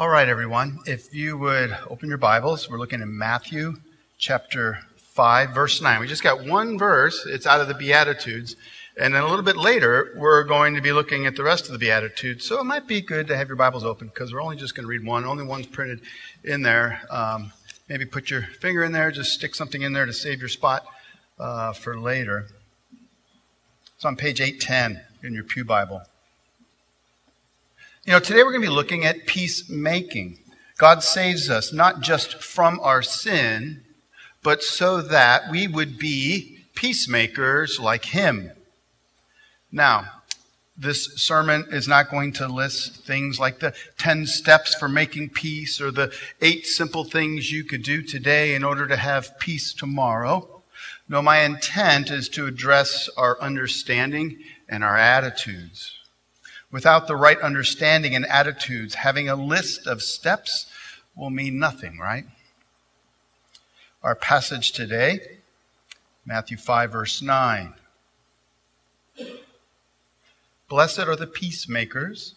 All right, everyone, if you would open your Bibles, we're looking in Matthew chapter 5, verse 9. We just got one verse. It's out of the Beatitudes. And then a little bit later, we're going to be looking at the rest of the Beatitudes. So it might be good to have your Bibles open because we're only just going to read one. Only one's printed in there. Maybe put your finger in there. Just stick something in there to save your spot for later. It's on page 810 in your pew Bible. You know, today we're going to be looking at peacemaking. God saves us not just from our sin, but so that we would be peacemakers like Him. Now, this sermon is not going to list things like the 10 steps for making peace or the 8 simple things you could do today in order to have peace tomorrow. No, my intent is to address our understanding and our attitudes. Without the right understanding and attitudes, having a list of steps will mean nothing, right? Our passage today, Matthew 5, verse 9. Blessed are the peacemakers,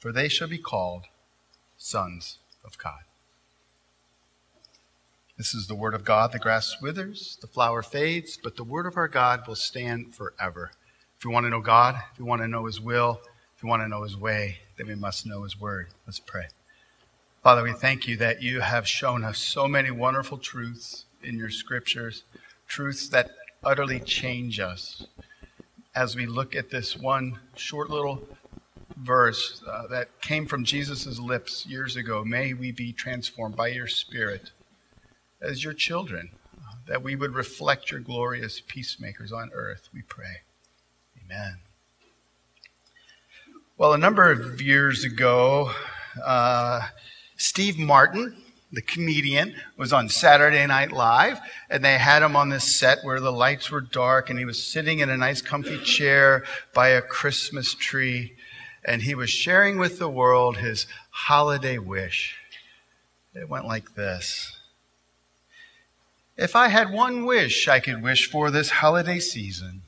for they shall be called sons of God. This is the word of God. The grass withers, the flower fades, but the word of our God will stand forever. If you want to know God, if you want to know His will, we want to know His way, then we must know His word. Let's pray. Father, we thank You that You have shown us so many wonderful truths in Your scriptures, truths that utterly change us. As we look at this one short little verse that came from Jesus' lips years ago, may we be transformed by Your Spirit as Your children, that we would reflect Your glory as peacemakers on earth, we pray. Amen. Well, a number of years ago, Steve Martin, the comedian, was on Saturday Night Live, and they had him on this set where the lights were dark, and he was sitting in a nice comfy chair by a Christmas tree, and he was sharing with the world his holiday wish. It went like this. If I had one wish I could wish for this holiday season,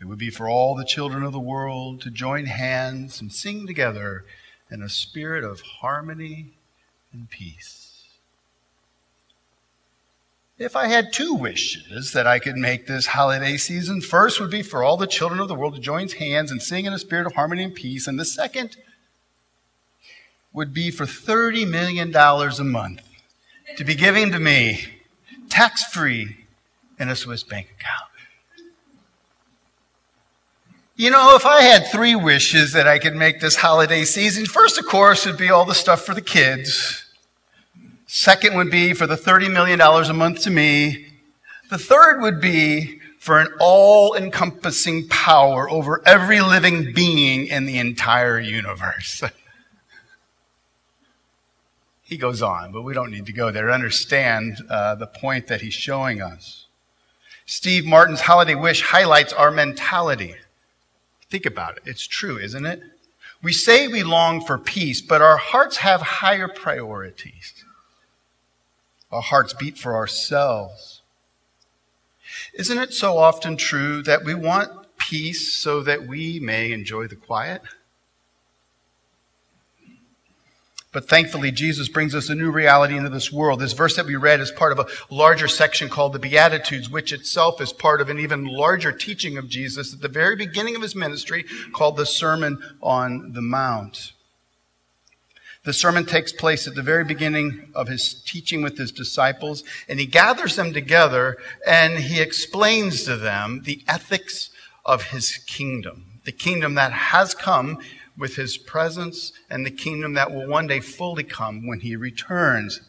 it would be for all the children of the world to join hands and sing together in a spirit of harmony and peace. If I had two wishes that I could make this holiday season, first would be for all the children of the world to join hands and sing in a spirit of harmony and peace. And the second would be for $30 million a month to be given to me tax-free in a Swiss bank account. You know, if I had three wishes that I could make this holiday season, first, of course, would be all the stuff for the kids. Second would be for the $30 million a month to me. The third would be for an all-encompassing power over every living being in the entire universe. He goes on, but we don't need to go there to understand the point that he's showing us. Steve Martin's holiday wish highlights our mentality. Think about it. It's true, isn't it? We say we long for peace, but our hearts have higher priorities. Our hearts beat for ourselves. Isn't it so often true that we want peace so that we may enjoy the quiet? But thankfully, Jesus brings us a new reality into this world. This verse that we read is part of a larger section called the Beatitudes, which itself is part of an even larger teaching of Jesus at the very beginning of His ministry called the Sermon on the Mount. The sermon takes place at the very beginning of His teaching with His disciples, and He gathers them together and He explains to them the ethics of His kingdom, the kingdom that has come with His presence and the kingdom that will one day fully come when He returns.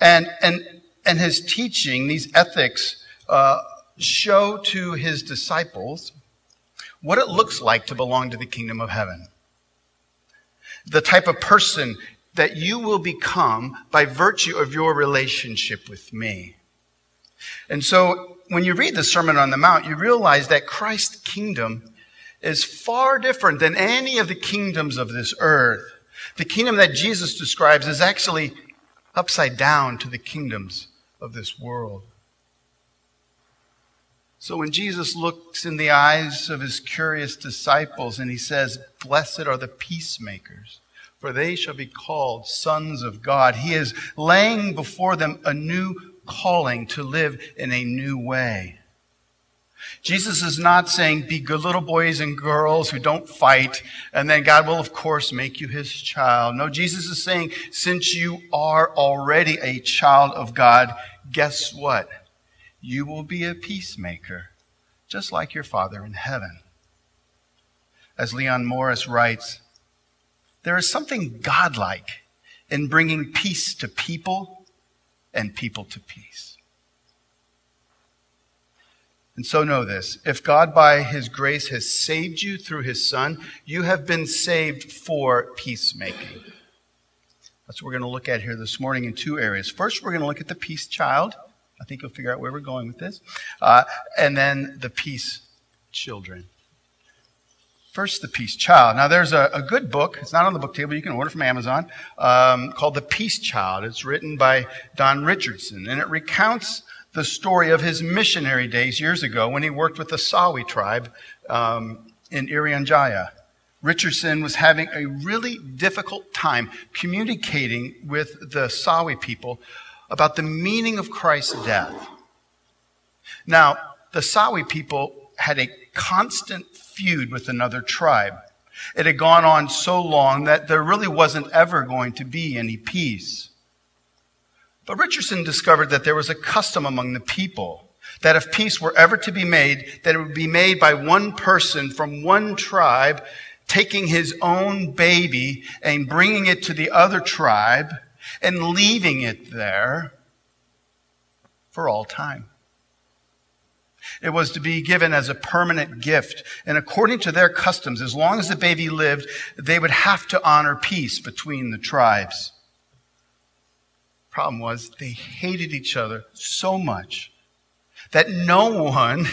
And His teaching, these ethics, show to His disciples what it looks like to belong to the kingdom of heaven. The type of person that you will become by virtue of your relationship with Me. And so when you read the Sermon on the Mount, you realize that Christ's kingdom is far different than any of the kingdoms of this earth. The kingdom that Jesus describes is actually upside down to the kingdoms of this world. So when Jesus looks in the eyes of His curious disciples and He says, "Blessed are the peacemakers, for they shall be called sons of God. He is laying before them a new calling to live in a new way. Jesus is not saying, be good little boys and girls who don't fight, and then God will, of course, make you his child. No, Jesus is saying, since you are already a child of God, guess what? You will be a peacemaker, just like your Father in heaven. As Leon Morris writes, there is something godlike in bringing peace to people and people to peace. And so know this, if God by his grace has saved you through his Son, you have been saved for peacemaking. That's what we're going to look at here this morning in two areas. First, we're going to look at the peace child. I think you'll figure out where we're going with this. And then the peace children. First, the peace child. Now, there's a good book. It's not on the book table. You can order from Amazon, called The Peace Child. It's written by Don Richardson, and it recounts the story of his missionary days years ago when he worked with the Sawi tribe in Irian Jaya. Richardson was having a really difficult time communicating with the Sawi people about the meaning of Christ's death. Now, the Sawi people had a constant feud with another tribe. It had gone on so long that there really wasn't ever going to be any peace. But Richardson discovered that there was a custom among the people that if peace were ever to be made, that it would be made by one person from one tribe taking his own baby and bringing it to the other tribe and leaving it there for all time. It was to be given as a permanent gift. And according to their customs, as long as the baby lived, they would have to honor peace between the tribes. Problem was, they hated each other so much that no one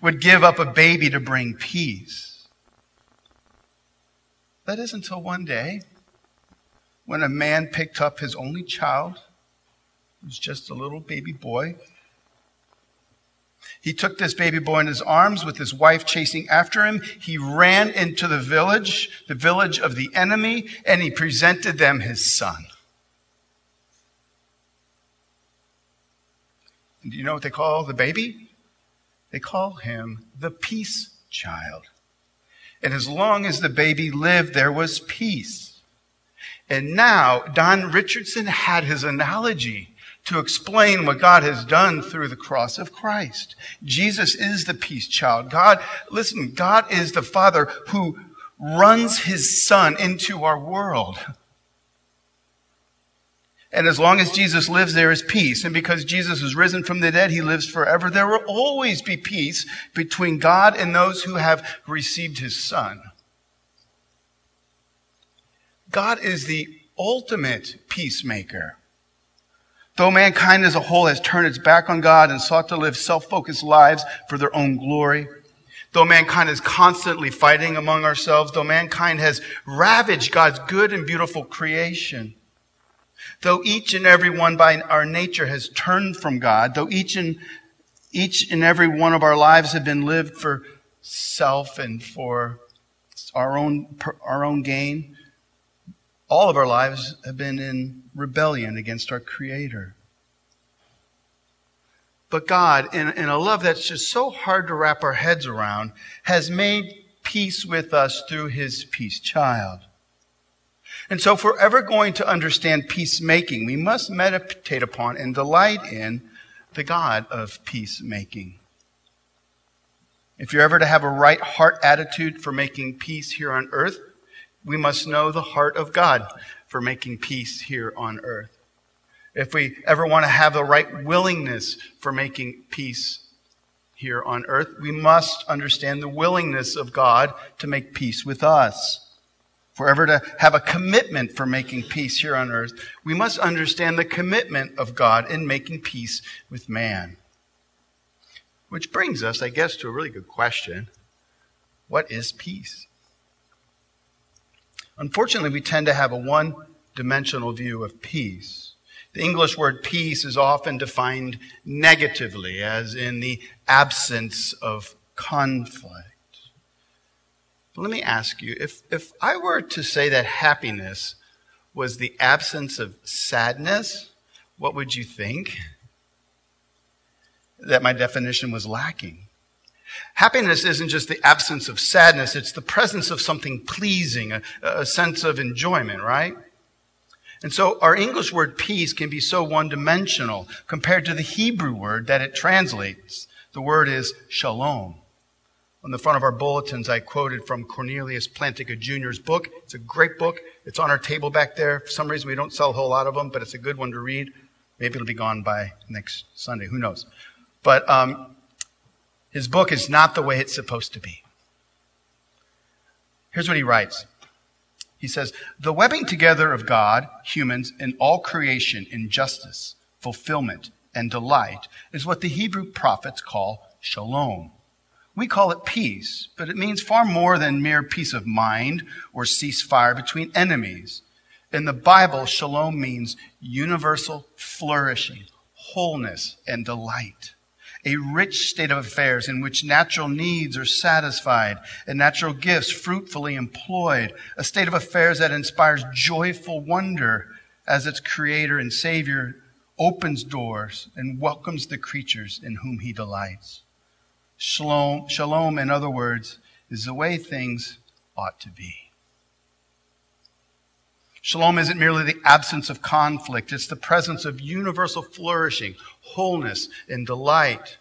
would give up a baby to bring peace. That is until one day when a man picked up his only child, who was just a little baby boy. He took this baby boy in his arms with his wife chasing after him. He ran into the village of the enemy, and he presented them his son. And do you know what they call the baby? They call him the peace child. And as long as the baby lived, there was peace. And now Don Richardson had his analogy to explain what God has done through the cross of Christ. Jesus is the peace child. God, listen, God is the Father who runs his Son into our world. And as long as Jesus lives, there is peace. And because Jesus is risen from the dead, he lives forever. There will always be peace between God and those who have received his Son. God is the ultimate peacemaker. Though mankind as a whole has turned its back on God and sought to live self-focused lives for their own glory, though mankind is constantly fighting among ourselves, though mankind has ravaged God's good and beautiful creation, though each and every one by our nature has turned from God, though each and every one of our lives have been lived for self and for our own gain, all of our lives have been in rebellion against our Creator. But God, in a love that's just so hard to wrap our heads around, has made peace with us through his peace child. And so if we're ever going to understand peacemaking, we must meditate upon and delight in the God of peacemaking. If you're ever to have a right heart attitude for making peace here on earth, we must know the heart of God for making peace here on earth. If we ever want to have the right willingness for making peace here on earth, we must understand the willingness of God to make peace with us. If we're ever to have a commitment for making peace here on earth, we must understand the commitment of God in making peace with man. Which brings us, I guess, to a really good question. What is peace? Unfortunately, we tend to have a one-dimensional view of peace. The English word peace is often defined negatively, as in the absence of conflict. But let me ask you, if I were to say that happiness was the absence of sadness, what would you think? That my definition was lacking. Happiness isn't just the absence of sadness, it's the presence of something pleasing, a sense of enjoyment, right? And so our English word peace can be so one-dimensional compared to the Hebrew word that it translates. The word is shalom. On the front of our bulletins, I quoted from Cornelius Plantiga Jr.'s book. It's a great book. It's on our table back there. For some reason, we don't sell a whole lot of them, but it's a good one to read. Maybe it'll be gone by next Sunday. Who knows? But his book is not the way it's supposed to be. Here's what he writes. He says, the webbing together of God, humans, and all creation in justice, fulfillment, and delight is what the Hebrew prophets call shalom. We call it peace, but it means far more than mere peace of mind or ceasefire between enemies. In the Bible, shalom means universal flourishing, wholeness, and delight. A rich state of affairs in which natural needs are satisfied and natural gifts fruitfully employed. A state of affairs that inspires joyful wonder as its creator and savior opens doors and welcomes the creatures in whom he delights. Shalom, in other words, is the way things ought to be. Shalom isn't merely the absence of conflict. It's the presence of universal flourishing, wholeness, and delight.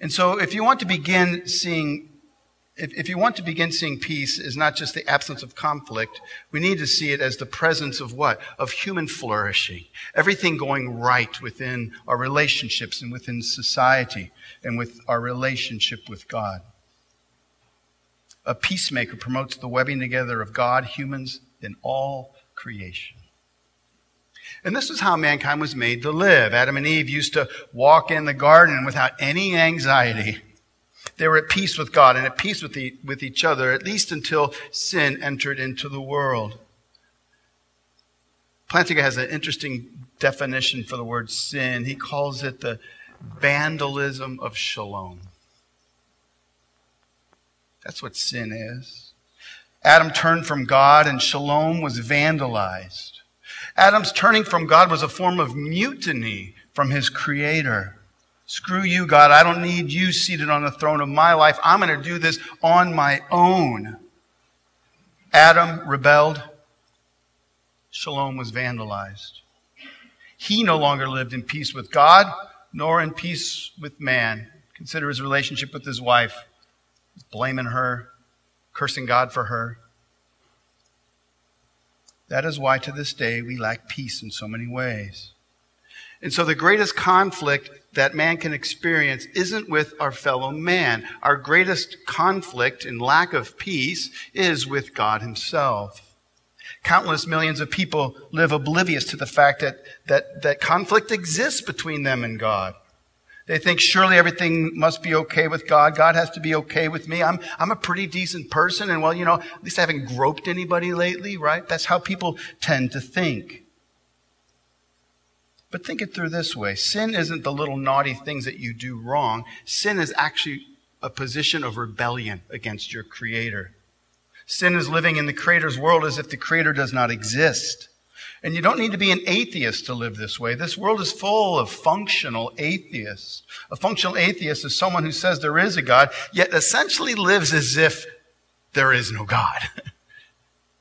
And so if you want to begin seeing, peace is not just the absence of conflict, we need to see it as the presence of what? Of human flourishing. Everything going right within our relationships and within society and with our relationship with God. A peacemaker promotes the webbing together of God, humans, and all creation. And this is how mankind was made to live. Adam and Eve used to walk in the garden without any anxiety. They were at peace with God and at peace with each other, at least until sin entered into the world. Plantiga has an interesting definition for the word sin. He calls it the vandalism of shalom. That's what sin is. Adam turned from God and shalom was vandalized. Adam's turning from God was a form of mutiny from his creator. Screw you, God. I don't need you seated on the throne of my life. I'm going to do this on my own. Adam rebelled. Shalom was vandalized. He no longer lived in peace with God, nor in peace with man. Consider his relationship with his wife. Blaming her, cursing God for her. That is why to this day we lack peace in so many ways. And so the greatest conflict that man can experience isn't with our fellow man. Our greatest conflict and lack of peace is with God himself. Countless millions of people live oblivious to the fact that conflict exists between them and God. They think surely everything must be okay with God. God has to be okay with me. I'm a pretty decent person. And well, you know, at least I haven't groped anybody lately, right? That's how people tend to think. But think it through this way. Sin isn't the little naughty things that you do wrong. Sin is actually a position of rebellion against your Creator. Sin is living in the Creator's world as if the Creator does not exist. And you don't need to be an atheist to live this way. This world is full of functional atheists. A functional atheist is someone who says there is a God, yet essentially lives as if there is no God.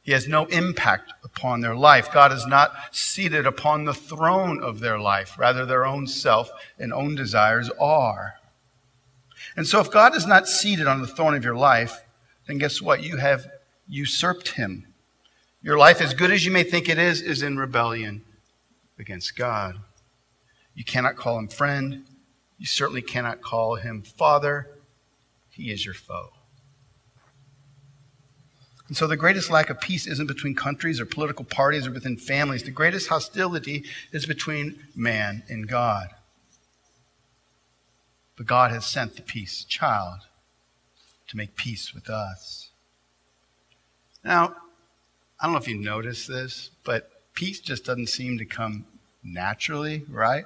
He has no impact upon their life. God is not seated upon the throne of their life. Rather, their own self and own desires are. And so if God is not seated on the throne of your life, then guess what? You have usurped him. Your life, as good as you may think it is in rebellion against God. You cannot call him friend. You certainly cannot call him father. He is your foe. And so the greatest lack of peace isn't between countries or political parties or within families. The greatest hostility is between man and God. But God has sent the peace child to make peace with us. Now, I don't know if you noticed this, but peace just doesn't seem to come naturally, right?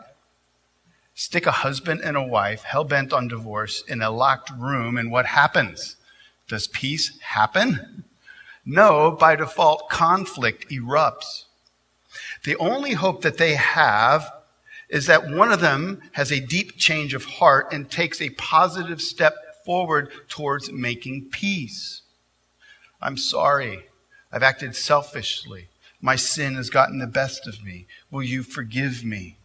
Stick a husband and a wife, hell-bent on divorce, in a locked room, and what happens? Does peace happen? No, by default, conflict erupts. The only hope that they have is that one of them has a deep change of heart and takes a positive step forward towards making peace. I'm sorry. I've acted selfishly. My sin has gotten the best of me. Will you forgive me?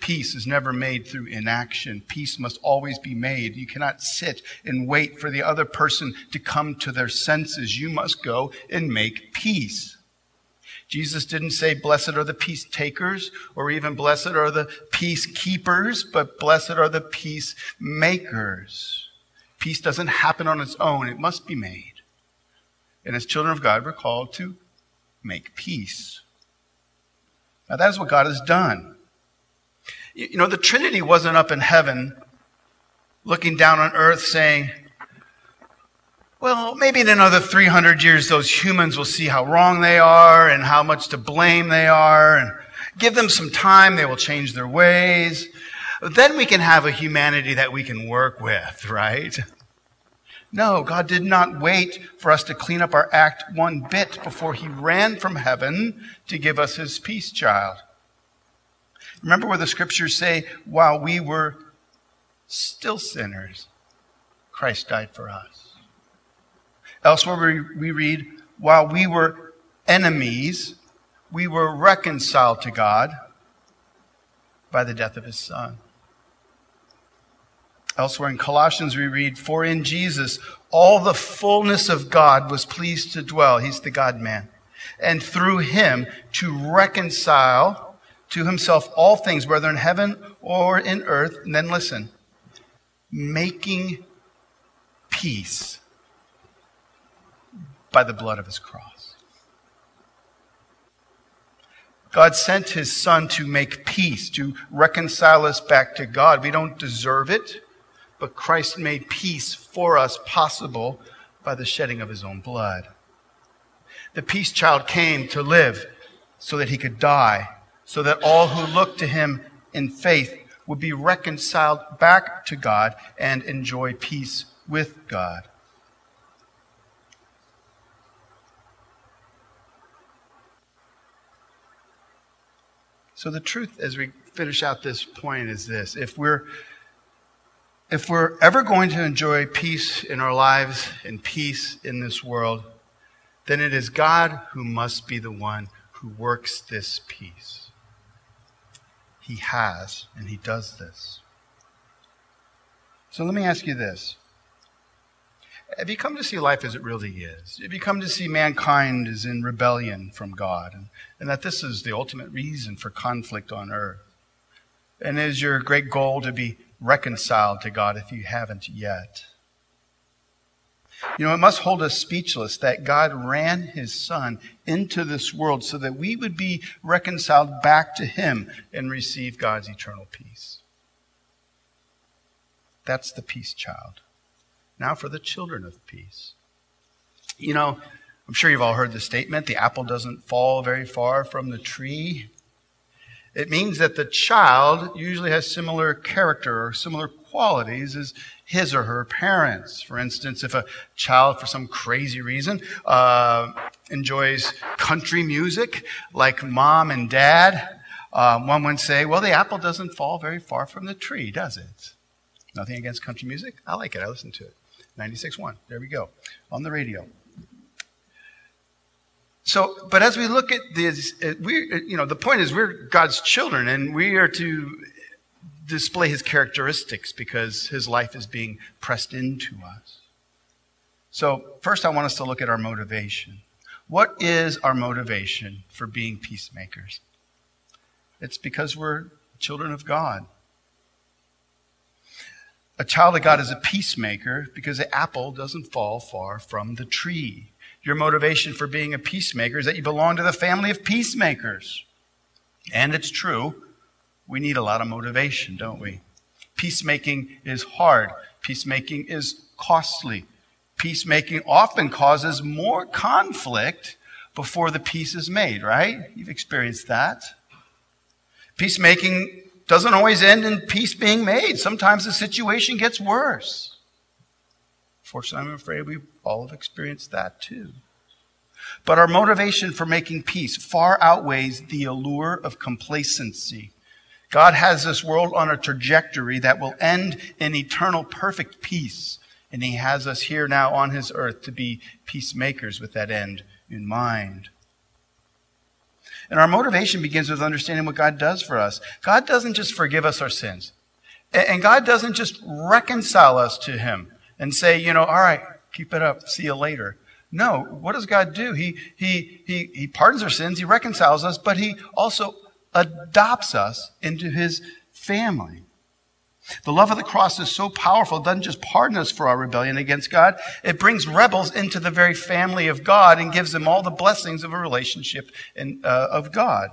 Peace is never made through inaction. Peace must always be made. You cannot sit and wait for the other person to come to their senses. You must go and make peace. Jesus didn't say, blessed are the peace takers, or even blessed are the peace keepers, but blessed are the peace makers. Peace doesn't happen on its own. It must be made. And as children of God, we're called to make peace. Now, that is what God has done. You know, the Trinity wasn't up in heaven looking down on earth saying, well, maybe in another 300 years, those humans will see how wrong they are and how much to blame they are, and give them some time. They will change their ways. Then we can have a humanity that we can work with, right? No, God did not wait for us to clean up our act one bit before he ran from heaven to give us his peace child. Remember where the scriptures say, while we were still sinners, Christ died for us. Elsewhere we read, while we were enemies, we were reconciled to God by the death of his son. Elsewhere in Colossians we read, for in Jesus all the fullness of God was pleased to dwell. He's the God-man. And through him to reconcile to himself all things, whether in heaven or in earth. And then listen, making peace by the blood of his cross. God sent his son to make peace, to reconcile us back to God. We don't deserve it, but Christ made peace for us possible by the shedding of his own blood. The peace child came to live so that he could die, so that all who look to him in faith would be reconciled back to God and enjoy peace with God. So the truth as we finish out this point is this. If we're ever going to enjoy peace in our lives and peace in this world, then it is God who must be the one who works this peace. He has, and he does this. So let me ask you this. Have you come to see life as it really is? Have you come to see mankind is in rebellion from God, and that this is the ultimate reason for conflict on earth? And is your great goal to be reconciled to God if you haven't yet? You know, it must hold us speechless that God ran his son into this world so that we would be reconciled back to him and receive God's eternal peace. That's the peace child. Now for the children of peace. You know, I'm sure you've all heard the statement, the apple doesn't fall very far from the tree. It means that the child usually has similar character or similar qualities as his or her parents. For instance, if a child, for some crazy reason, enjoys country music like mom and dad, one would say, well, the apple doesn't fall very far from the tree, does it? Nothing against country music. I like it. I listen to it. 96.1. There we go. On the radio. So, but as we look at this, the point is we're God's children and we are to display his characteristics because his life is being pressed into us. So first I want us to look at our motivation. What is our motivation for being peacemakers? It's because we're children of God. A child of God is a peacemaker because the apple doesn't fall far from the tree. Your motivation for being a peacemaker is that you belong to the family of peacemakers. And it's true. We need a lot of motivation, don't we? Peacemaking is hard. Peacemaking is costly. Peacemaking often causes more conflict before the peace is made, right? You've experienced that. Peacemaking doesn't always end in peace being made. Sometimes the situation gets worse. For I'm afraid we all have experienced that too. But our motivation for making peace far outweighs the allure of complacency. God has this world on a trajectory that will end in eternal perfect peace. And he has us here now on his earth to be peacemakers with that end in mind. And our motivation begins with understanding what God does for us. God doesn't just forgive us our sins. And God doesn't just reconcile us to him and say, you know, all right, keep it up, see you later. No, what does God do? He pardons our sins, he reconciles us, but he also adopts us into his family. The love of the cross is so powerful, it doesn't just pardon us for our rebellion against God. It brings rebels into the very family of God and gives them all the blessings of a relationship of God.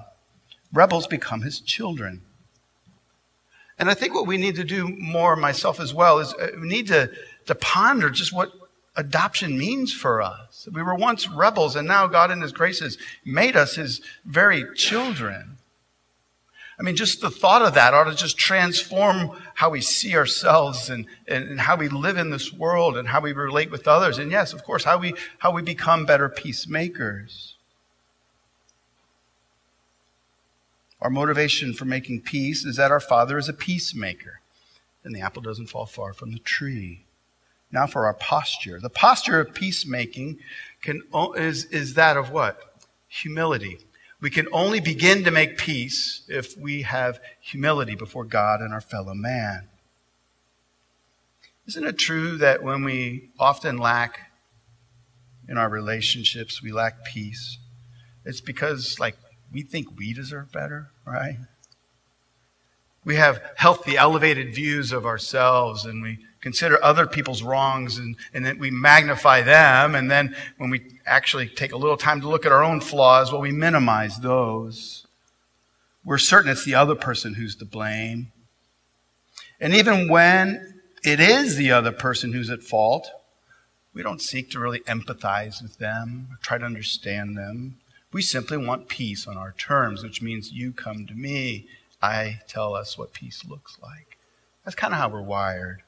Rebels become his children. And I think what we need to do more, myself as well, is we need to ponder just what adoption means for us. We were once rebels, and now God in his grace has made us his very children. I mean, just the thought of that ought to just transform how we see ourselves and how we live in this world and how we relate with others. And yes, of course, how we become better peacemakers. Our motivation for making peace is that our Father is a peacemaker, and the apple doesn't fall far from the tree. Now for our posture. The posture of peacemaking is that of what? Humility. We can only begin to make peace if we have humility before God and our fellow man. Isn't it true that when we often lack in our relationships, we lack peace? It's because, we think we deserve better, right? We have healthy, elevated views of ourselves, and we consider other people's wrongs, and then we magnify them. And then when we actually take a little time to look at our own flaws, well, we minimize those. We're certain it's the other person who's to blame. And even when it is the other person who's at fault, we don't seek to really empathize with them or try to understand them. We simply want peace on our terms, which means you come to me, I tell us what peace looks like. That's kind of how we're wired.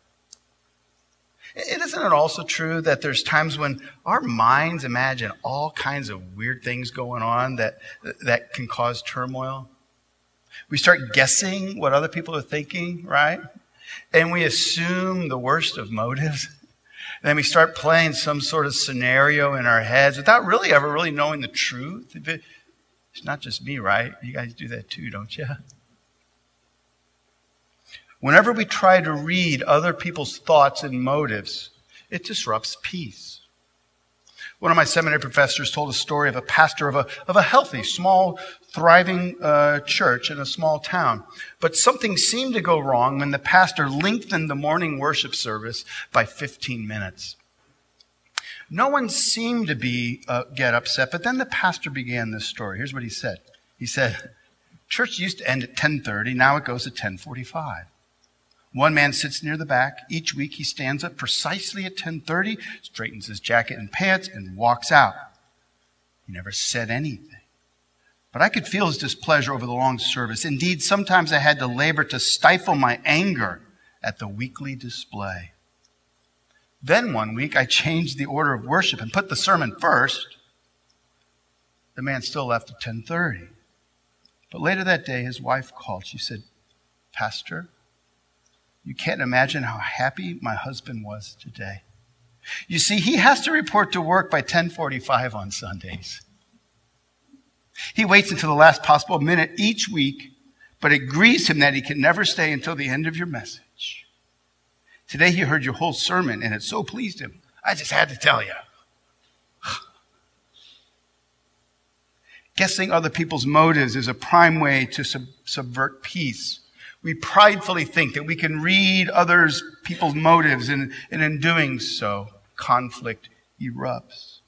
Isn't it also true that there's times when our minds imagine all kinds of weird things going on that can cause turmoil? We start guessing what other people are thinking, right? And we assume the worst of motives. Then we start playing some sort of scenario in our heads without really ever really knowing the truth. It's not just me, right? You guys do that too, don't you? Whenever we try to read other people's thoughts and motives, it disrupts peace. One of my seminary professors told a story of a pastor of a healthy, small, thriving church in a small town. But something seemed to go wrong when the pastor lengthened the morning worship service by 15 minutes. No one seemed to get upset, but then the pastor began this story. Here's what he said. He said, "Church used to end at 10:30, now it goes to 10:45. One man sits near the back. Each week he stands up precisely at 10:30, straightens his jacket and pants, and walks out. He never said anything. But I could feel his displeasure over the long service. Indeed, sometimes I had to labor to stifle my anger at the weekly display. Then one week I changed the order of worship and put the sermon first. The man still left at 10:30. But later that day, his wife called. She said, 'Pastor, you can't imagine how happy my husband was today. You see, he has to report to work by 10:45 on Sundays. He waits until the last possible minute each week, but it grieves him that he can never stay until the end of your message. Today he heard your whole sermon, and it so pleased him. I just had to tell you.'" Guessing other people's motives is a prime way to subvert peace. We pridefully think that we can read others' people's motives, and in doing so, conflict erupts.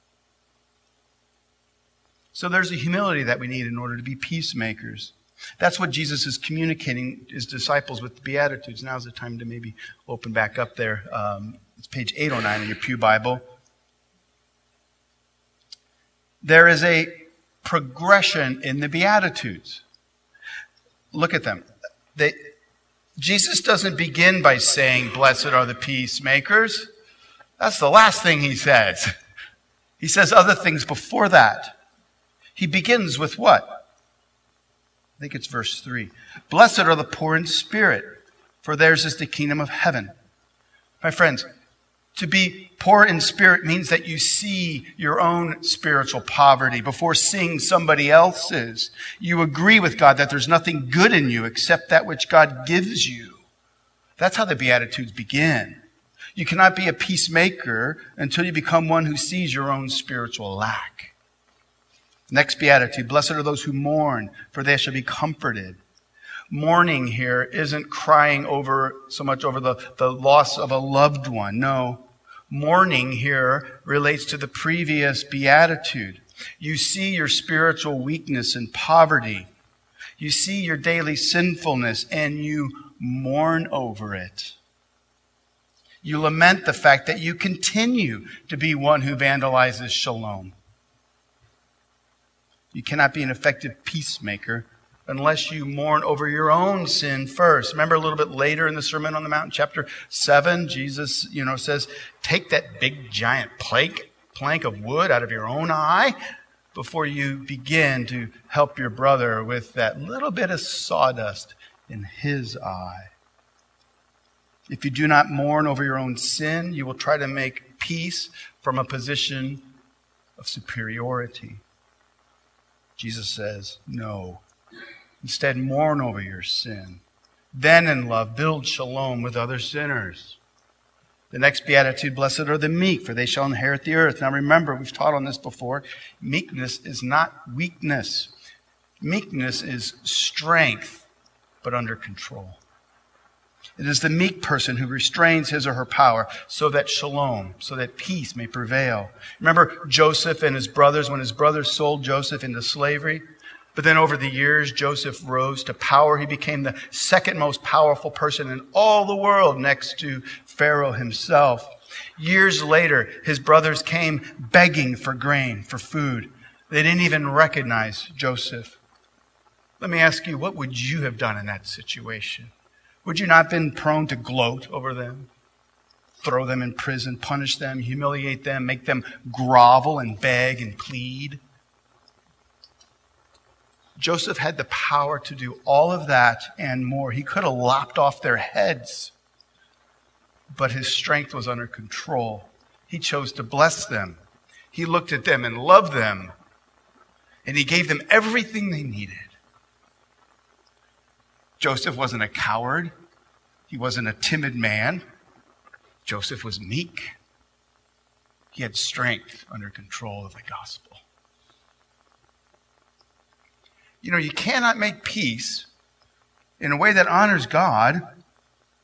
So there's a humility that we need in order to be peacemakers. That's what Jesus is communicating his disciples with the Beatitudes. Now's the time to maybe open back up there. It's page 809 in your pew Bible. There is a progression in the Beatitudes. Look at them. Jesus doesn't begin by saying, "Blessed are the peacemakers." That's the last thing he says. He says other things before that. He begins with what? I think it's verse 3. Blessed are the poor in spirit, for theirs is the kingdom of heaven. My friends, to be poor in spirit means that you see your own spiritual poverty before seeing somebody else's. You agree with God that there's nothing good in you except that which God gives you. That's how the Beatitudes begin. You cannot be a peacemaker until you become one who sees your own spiritual lack. Next Beatitude, blessed are those who mourn, for they shall be comforted. Mourning here isn't crying over so much over the loss of a loved one. No, mourning here relates to the previous Beatitude. You see your spiritual weakness and poverty. You see your daily sinfulness and you mourn over it. You lament the fact that you continue to be one who vandalizes shalom. You cannot be an effective peacemaker unless you mourn over your own sin first. Remember a little bit later in the Sermon on the Mount, chapter 7, Jesus, says, take that big giant plank of wood out of your own eye before you begin to help your brother with that little bit of sawdust in his eye. If you do not mourn over your own sin, you will try to make peace from a position of superiority. Jesus says, no. Instead, mourn over your sin. Then in love, build shalom with other sinners. The next Beatitude, blessed are the meek, for they shall inherit the earth. Now remember, we've taught on this before. Meekness is not weakness. Meekness is strength, but under control. It is the meek person who restrains his or her power so that shalom, so that peace may prevail. Remember Joseph and his brothers when his brothers sold Joseph into slavery? But then over the years, Joseph rose to power. He became the second most powerful person in all the world next to Pharaoh himself. Years later, his brothers came begging for grain, for food. They didn't even recognize Joseph. Let me ask you, what would you have done in that situation? Would you not have been prone to gloat over them, throw them in prison, punish them, humiliate them, make them grovel and beg and plead? Joseph had the power to do all of that and more. He could have lopped off their heads, but his strength was under control. He chose to bless them. He looked at them and loved them, and he gave them everything they needed. Joseph wasn't a coward. He wasn't a timid man. Joseph was meek. He had strength under control of the gospel. You cannot make peace in a way that honors God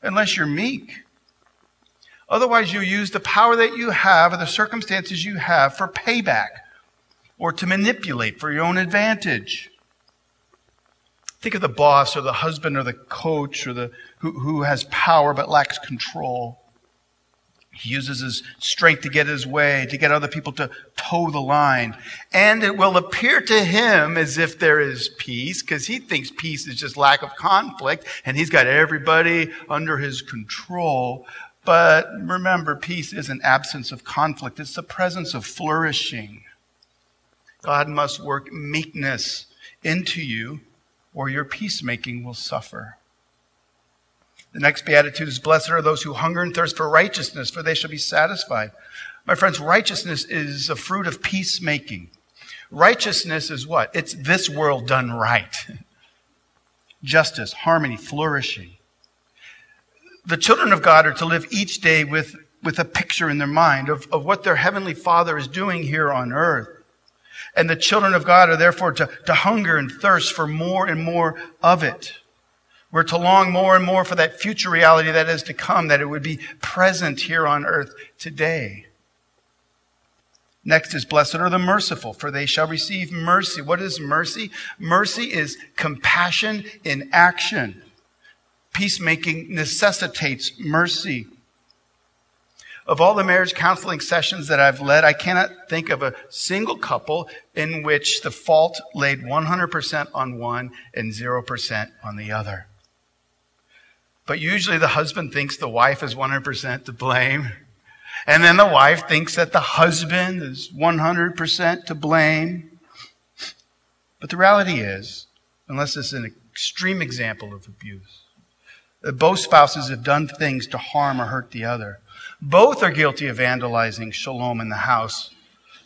unless you're meek. Otherwise, you use the power that you have or the circumstances you have for payback or to manipulate for your own advantage. Think of the boss or the husband or the coach or who has power but lacks control. He uses his strength to get his way, to get other people to toe the line. And it will appear to him as if there is peace, because he thinks peace is just lack of conflict, and he's got everybody under his control. But remember, peace isn't absence of conflict. It's the presence of flourishing. God must work meekness into you, or your peacemaking will suffer. The next Beatitude is, blessed are those who hunger and thirst for righteousness, for they shall be satisfied. My friends, righteousness is a fruit of peacemaking. Righteousness is what? It's this world done right. Justice, harmony, flourishing. The children of God are to live each day with a picture in their mind of what their heavenly Father is doing here on earth. And the children of God are therefore to hunger and thirst for more and more of it. We're to long more and more for that future reality that is to come, that it would be present here on earth today. Next is, blessed are the merciful, for they shall receive mercy. What is mercy? Mercy is compassion in action. Peacemaking necessitates mercy. Of all the marriage counseling sessions that I've led, I cannot think of a single couple in which the fault laid 100% on one and 0% on the other. But usually the husband thinks the wife is 100% to blame, And then the wife thinks that the husband is 100% to blame. But the reality is, unless it's an extreme example of abuse, that both spouses have done things to harm or hurt the other. Both are guilty of vandalizing shalom in the house,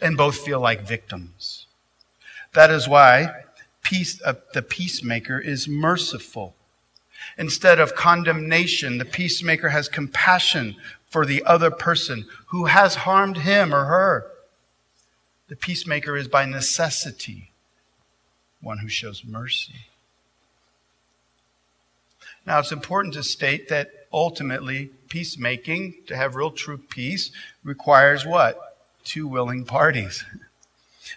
and both feel like victims. That is why the peacemaker is merciful. Instead of condemnation, the peacemaker has compassion for the other person who has harmed him or her. The peacemaker is by necessity one who shows mercy. Now, it's important to state that ultimately peacemaking, to have real true peace, requires what? Two willing parties.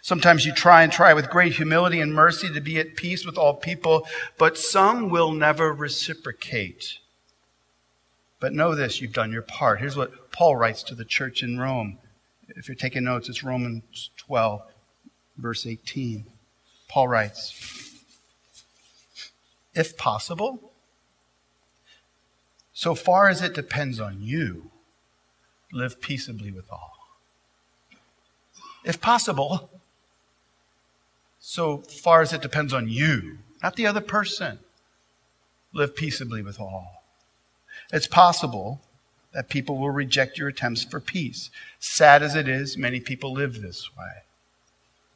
Sometimes you try with great humility and mercy to be at peace with all people, but some will never reciprocate. But know this, you've done your part. Here's what Paul writes to the church in Rome. If you're taking notes, it's Romans 12, verse 18. Paul writes, if possible, so far as it depends on you, live peaceably with all. If possible, so far as it depends on you, not the other person, live peaceably with all. It's possible that people will reject your attempts for peace. Sad as it is, many people live this way.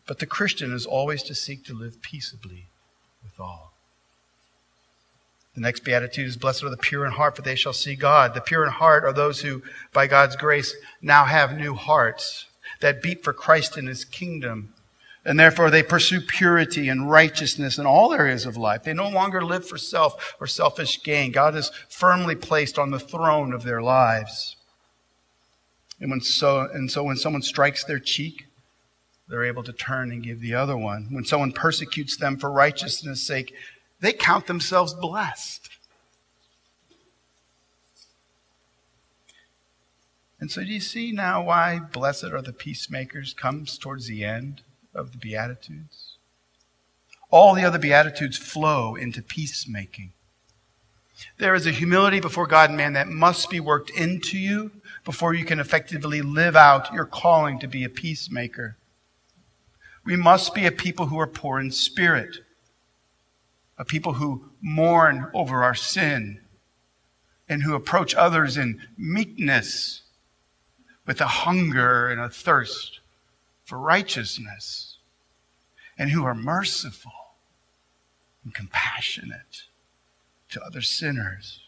But the Christian is always to seek to live peaceably with all. The next Beatitude is, blessed are the pure in heart, for they shall see God. The pure in heart are those who, by God's grace, now have new hearts that beat for Christ and His kingdom. And therefore they pursue purity and righteousness in all areas of life. They no longer live for self or selfish gain. God is firmly placed on the throne of their lives. And so when someone strikes their cheek, they're able to turn and give the other one. When someone persecutes them for righteousness' sake, they count themselves blessed. And so do you see now why blessed are the peacemakers comes towards the end of the Beatitudes? All the other Beatitudes flow into peacemaking. There is a humility before God and man that must be worked into you before you can effectively live out your calling to be a peacemaker. We must be a people who are poor in spirit, a people who mourn over our sin and who approach others in meekness with a hunger and a thirst for righteousness, and who are merciful and compassionate to other sinners,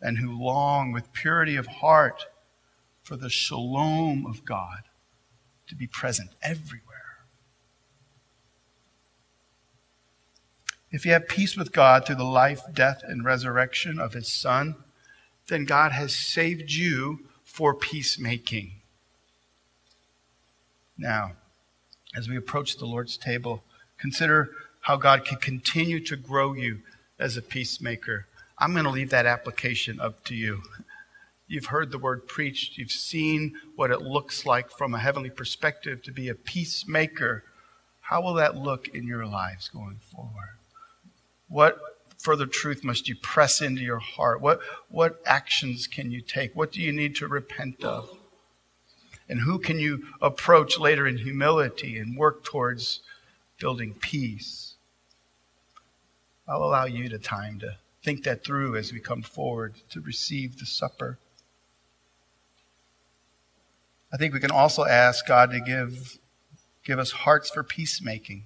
and who long with purity of heart for the shalom of God to be present everywhere. If you have peace with God through the life, death, and resurrection of His Son, then God has saved you for peacemaking. Now, as we approach the Lord's table, consider how God can continue to grow you as a peacemaker. I'm going to leave that application up to you. You've heard the word preached. You've seen what it looks like from a heavenly perspective to be a peacemaker. How will that look in your lives going forward? What further truth must you press into your heart? What actions can you take? What do you need to repent of? And who can you approach later in humility and work towards building peace? I'll allow you the time to think that through as we come forward to receive the supper. I think we can also ask God to give us hearts for peacemaking.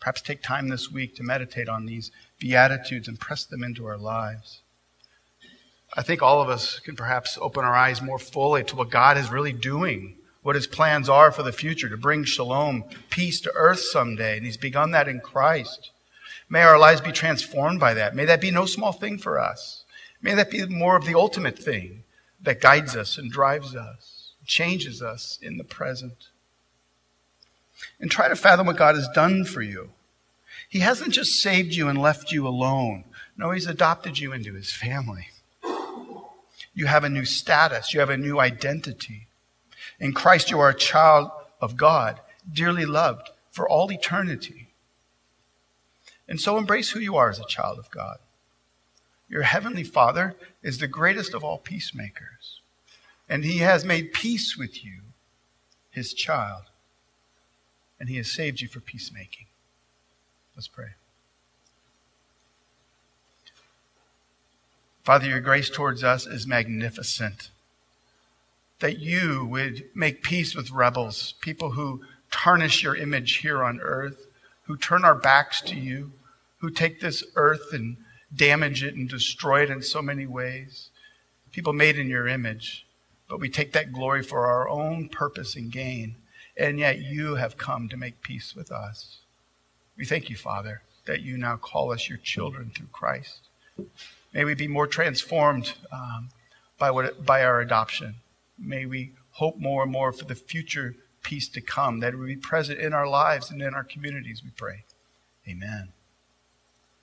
Perhaps take time this week to meditate on these Beatitudes and press them into our lives. I think all of us can perhaps open our eyes more fully to what God is really doing, what His plans are for the future, to bring shalom, peace to earth someday. And He's begun that in Christ. May our lives be transformed by that. May that be no small thing for us. May that be more of the ultimate thing that guides us and drives us, changes us in the present. And try to fathom what God has done for you. He hasn't just saved you and left you alone. No, He's adopted you into His family. You have a new status. You have a new identity. In Christ, you are a child of God, dearly loved for all eternity. And so embrace who you are as a child of God. Your heavenly Father is the greatest of all peacemakers. And he has made peace with you, his child. And he has saved you for peacemaking. Let's pray. Father, your grace towards us is magnificent. That you would make peace with rebels, people who tarnish your image here on earth, who turn our backs to you, who take this earth and damage it and destroy it in so many ways. People made in your image, but we take that glory for our own purpose and gain, and yet you have come to make peace with us. We thank you, Father, that you now call us your children through Christ. May we be more transformed by our adoption. May we hope more and more for the future peace to come, that it will be present in our lives and in our communities, we pray. Amen.